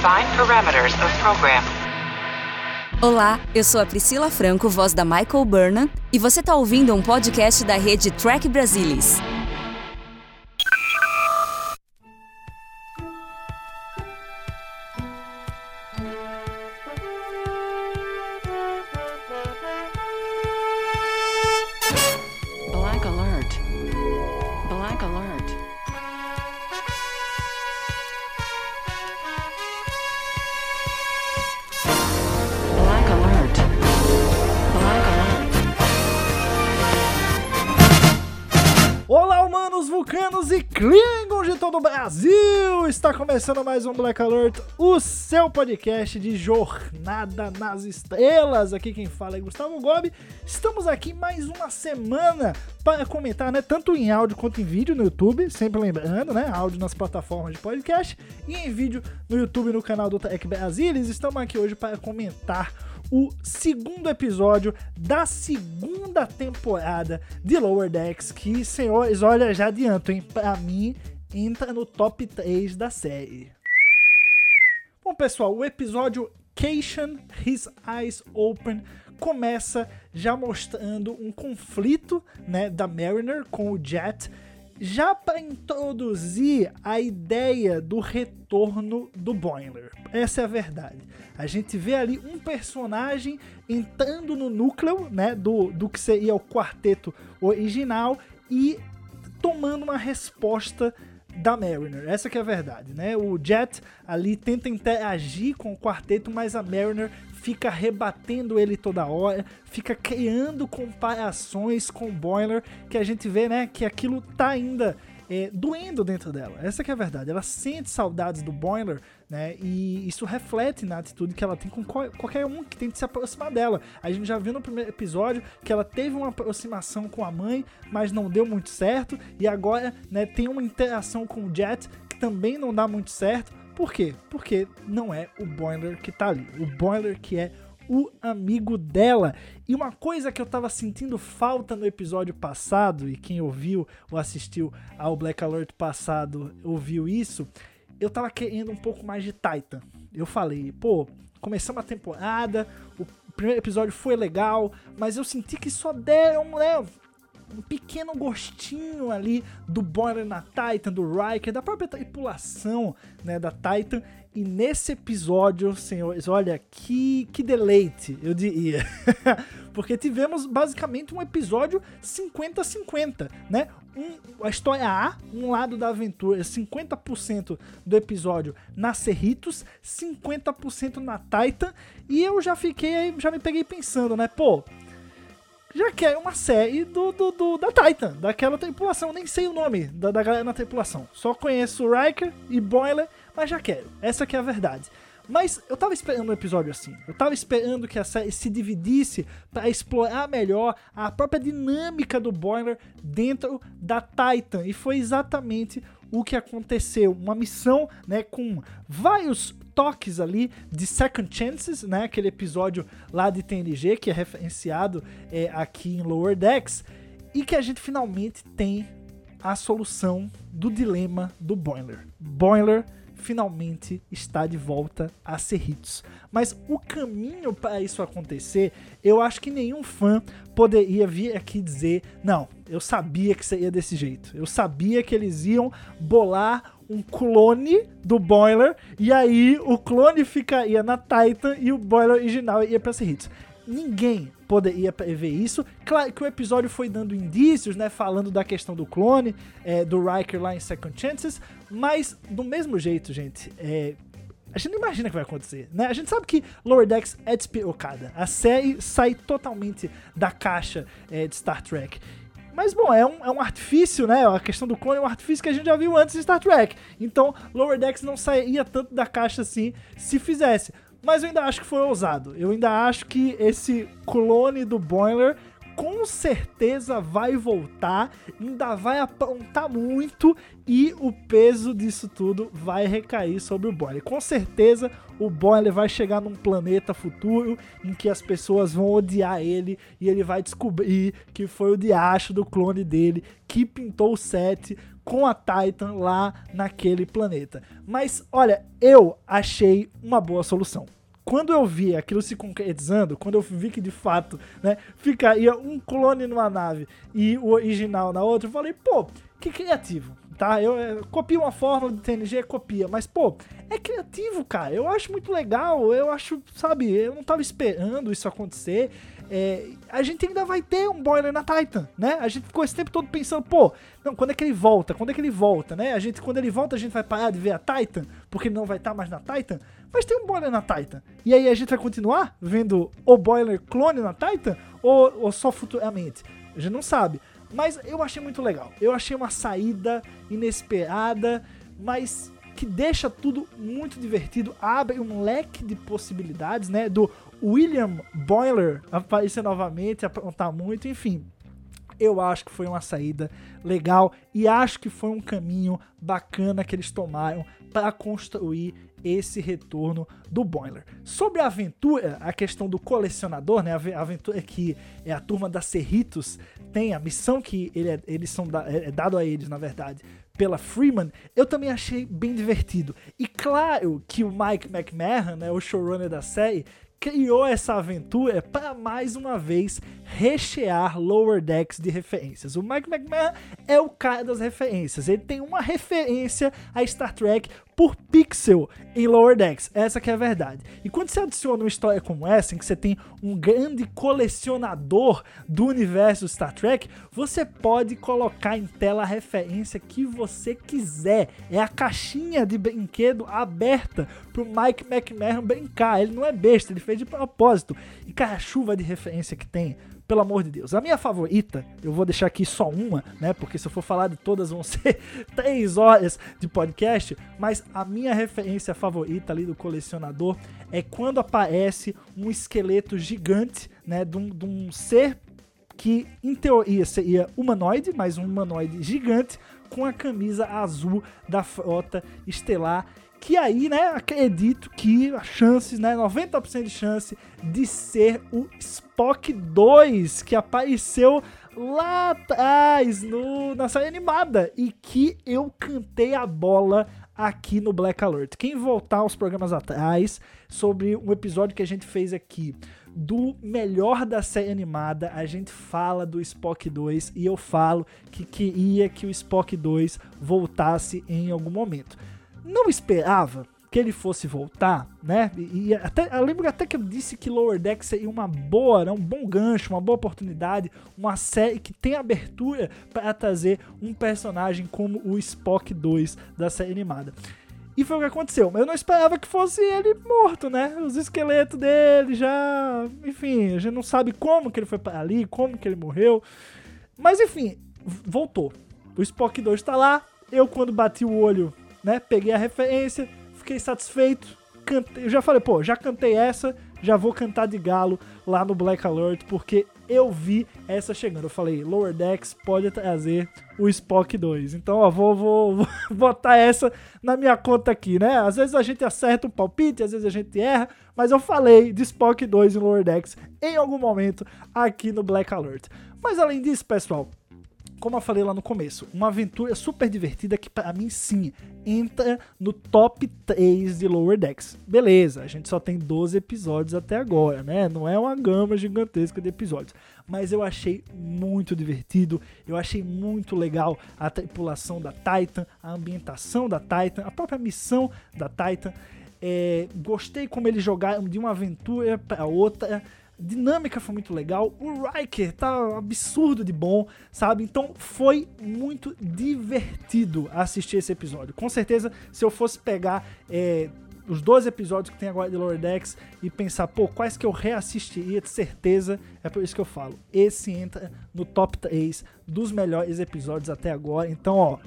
Define parameters of program. Olá, eu sou a Priscila Franco, voz da Michael Burnham, e você está ouvindo um podcast da rede Trek Brasilis. Brasil! Está começando mais um Black Alert, o seu podcast de Jornada nas Estrelas. Aqui quem fala é Gustavo Gobi. Estamos aqui mais uma semana para comentar, né? Tanto em áudio quanto em vídeo no YouTube, sempre lembrando, né? Áudio nas plataformas de podcast e em vídeo no YouTube no canal do Trek Brasilis. Estamos aqui hoje para comentar o segundo episódio da segunda temporada de Lower Decks, que, senhores, olha, já adianto, hein? Pra mim, entra no top 3 da série. Bom, pessoal, o episódio Cation, His Eyes Open começa já mostrando um conflito, né, da Mariner com o Jet, já para introduzir a ideia do retorno do Boiler. Essa é a verdade. A gente vê ali um personagem entrando no núcleo, né, do que seria o quarteto original e tomando uma resposta da Mariner, essa que é a verdade, né? O Jet ali tenta interagir com o quarteto, mas a Mariner fica rebatendo ele toda hora, fica criando comparações com o Boiler, que a gente vê, né, que aquilo tá ainda doendo dentro dela, essa que é a verdade. Ela sente saudades do Boiler, né, e isso reflete na atitude que ela tem com qualquer um que tente se aproximar dela. A gente já viu no primeiro episódio que ela teve uma aproximação com a mãe, mas não deu muito certo, e agora, né, tem uma interação com o Jet que também não dá muito certo. Por quê? Porque não é o Boiler que tá ali, o Boiler que é o amigo dela. E uma coisa que eu tava sentindo falta no episódio passado, e quem ouviu ou assistiu ao Black Alert passado ouviu isso, eu tava querendo um pouco mais de Titan. Eu falei, pô, começamos a temporada, o primeiro episódio foi legal, mas eu senti que só deram, né, um pequeno gostinho ali do Boiler na Titan, do Riker, da própria tripulação, né, da Titan. E nesse episódio, senhores, olha, que deleite, eu diria. Porque tivemos basicamente um episódio 50-50, né? A história A, um lado da aventura, 50% do episódio na Cerritos, 50% na Titan. E eu já me peguei pensando, né, pô, já que é uma série da Titan, daquela tripulação, nem sei o nome da galera na tripulação, só conheço Riker e Boiler, mas já quero, essa que é a verdade. Mas eu tava esperando um episódio assim, eu tava esperando que a série se dividisse para explorar melhor a própria dinâmica do Boiler dentro da Titan, e foi exatamente o que aconteceu. Uma missão, né, com vários toques ali de Second Chances, né, aquele episódio lá de TNG que é referenciado aqui em Lower Decks, e que a gente finalmente tem a solução do dilema do Boiler. Boiler finalmente está de volta a Cerritos. Mas o caminho para isso acontecer, eu acho que nenhum fã poderia vir aqui dizer, não, eu sabia que seria desse jeito, eu sabia que eles iam bolar um clone do Boiler, e aí o clone ficaria na Titan e o Boiler original ia pra Cerritos. Ninguém poderia prever isso. Claro que o episódio foi dando indícios, né, falando da questão do clone, do Riker lá em Second Chances, mas do mesmo jeito, gente, a gente não imagina o que vai acontecer, né? A gente sabe que Lower Decks é despirocada, a série sai totalmente da caixa de Star Trek. Mas, bom, é um artifício, né? A questão do clone é um artifício que a gente já viu antes de Star Trek. Então, Lower Decks não sairia tanto da caixa assim se fizesse. Mas eu ainda acho que foi ousado. Eu ainda acho que esse clone do Boiler com certeza vai voltar, ainda vai aprontar muito, e o peso disso tudo vai recair sobre o Boiler. Com certeza o Boiler vai chegar num planeta futuro em que as pessoas vão odiar ele, e ele vai descobrir que foi o diacho do clone dele que pintou o set com a Titan lá naquele planeta. Mas, olha, eu achei uma boa solução. Quando eu vi aquilo se concretizando, quando eu vi que de fato, né, ficaria um clone numa nave e o original na outra, eu falei, pô, que criativo, tá? Eu copio uma fórmula de TNG, copia, mas, pô, é criativo, cara. Eu acho muito legal, eu acho, sabe, eu não tava esperando isso acontecer. A gente ainda vai ter um Boiler na Titan, né? A gente ficou esse tempo todo pensando, pô, não, quando é que ele volta, né? Quando ele volta, a gente vai parar de ver a Titan, porque ele não vai estar mais na Titan, mas tem um Boiler na Titan. E aí a gente vai continuar vendo o Boiler clone na Titan ou só futuramente? A gente não sabe. Mas eu achei muito legal. Eu achei uma saída inesperada, mas que deixa tudo muito divertido, abre um leque de possibilidades, né? Do William Boiler aparecer novamente, aprontar muito, enfim. Eu acho que foi uma saída legal e acho que foi um caminho bacana que eles tomaram para construir esse retorno do Boiler. Sobre a aventura, a questão do colecionador, né? A aventura que é a turma da Cerritos tem, a missão que é dado a eles, na verdade, pela Freeman, eu também achei bem divertido. E claro que o Mike McMahan, né, o showrunner da série, criou essa aventura para mais uma vez rechear Lower Decks de referências. O Mike McMahan é o cara das referências. Ele tem uma referência a Star Trek por pixel em Lower Decks. Essa que é a verdade. E quando você adiciona uma história como essa, em que você tem um grande colecionador do universo Star Trek, você pode colocar em tela a referência que você quiser. É a caixinha de brinquedo aberta pro Mike McMahan brincar. Ele não é besta, ele fez de propósito. E cara, a chuva de referência que tem, pelo amor de Deus. A minha favorita, eu vou deixar aqui só uma, né? Porque se eu for falar de todas vão ser 3 horas de podcast, mas a minha referência favorita ali do colecionador é quando aparece um esqueleto gigante, né? De um ser que, em teoria, seria humanoide, mas um humanoide gigante com a camisa azul da Frota Estelar. Que aí, né, acredito que a chance, né, 90% de chance de ser o Spock 2, que apareceu lá atrás na série animada e que eu cantei a bola aqui no Black Alert. Quem voltar aos programas atrás, sobre um episódio que a gente fez aqui do melhor da série animada, a gente fala do Spock 2 e eu falo que queria que o Spock 2 voltasse em algum momento. Não esperava que ele fosse voltar, né? E até, eu lembro até que eu disse que Lower Decks seria uma boa, né? Um bom gancho, uma boa oportunidade, uma série que tem abertura para trazer um personagem como o Spock 2 da série animada. E foi o que aconteceu. Mas eu não esperava que fosse ele morto, né? Os esqueletos dele já... Enfim, a gente não sabe como que ele foi para ali, como que ele morreu. Mas enfim, voltou. O Spock 2 tá lá. Eu, quando bati o olho... Né? Peguei a referência, fiquei satisfeito, cantei, já falei, pô, já cantei essa, já vou cantar de galo lá no Black Alert, porque eu vi essa chegando. Eu falei, Lower Decks pode trazer o Spock 2. Então, ó, vou botar essa na minha conta aqui, né? Às vezes a gente acerta um palpite, às vezes a gente erra, mas eu falei de Spock 2 em Lower Decks em algum momento aqui no Black Alert. Mas além disso, pessoal, como eu falei lá no começo, uma aventura super divertida que pra mim sim entra no top 3 de Lower Decks. Beleza, a gente só tem 12 episódios até agora, né? Não é uma gama gigantesca de episódios. Mas eu achei muito divertido, eu achei muito legal a tripulação da Titan, a ambientação da Titan, a própria missão da Titan. Gostei como eles jogaram de uma aventura pra outra. Dinâmica foi muito legal, o Riker tá absurdo de bom, sabe? Então foi muito divertido assistir esse episódio. Com certeza, se eu fosse pegar os 12 episódios que tem agora de Lower Decks e pensar, pô, quais que eu reassistiria de certeza, é por isso que eu falo, esse entra no top 3 dos melhores episódios até agora. Então, ó,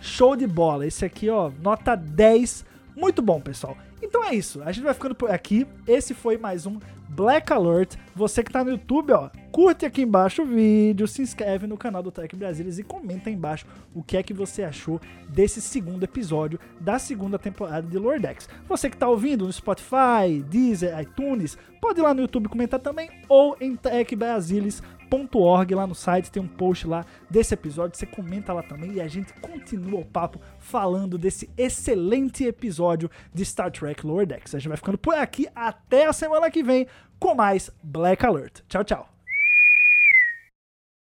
show de bola, esse aqui, ó, nota 10, muito bom, pessoal. Então é isso, a gente vai ficando por aqui. Esse foi mais um Black Alert. Você que tá no YouTube, ó, curte aqui embaixo o vídeo, se inscreve no canal do Trek Brasilis e comenta aí embaixo o que é que você achou desse segundo episódio da segunda temporada de Lower Decks. Você que tá ouvindo no Spotify, Deezer, iTunes, pode ir lá no YouTube comentar também, ou em trekbrasilis.org, lá no site tem um post lá desse episódio, você comenta lá também e a gente continua o papo falando desse excelente episódio de Star Trek Lower Decks. A gente vai ficando por aqui até a semana que vem com mais Black Alert. Tchau, tchau!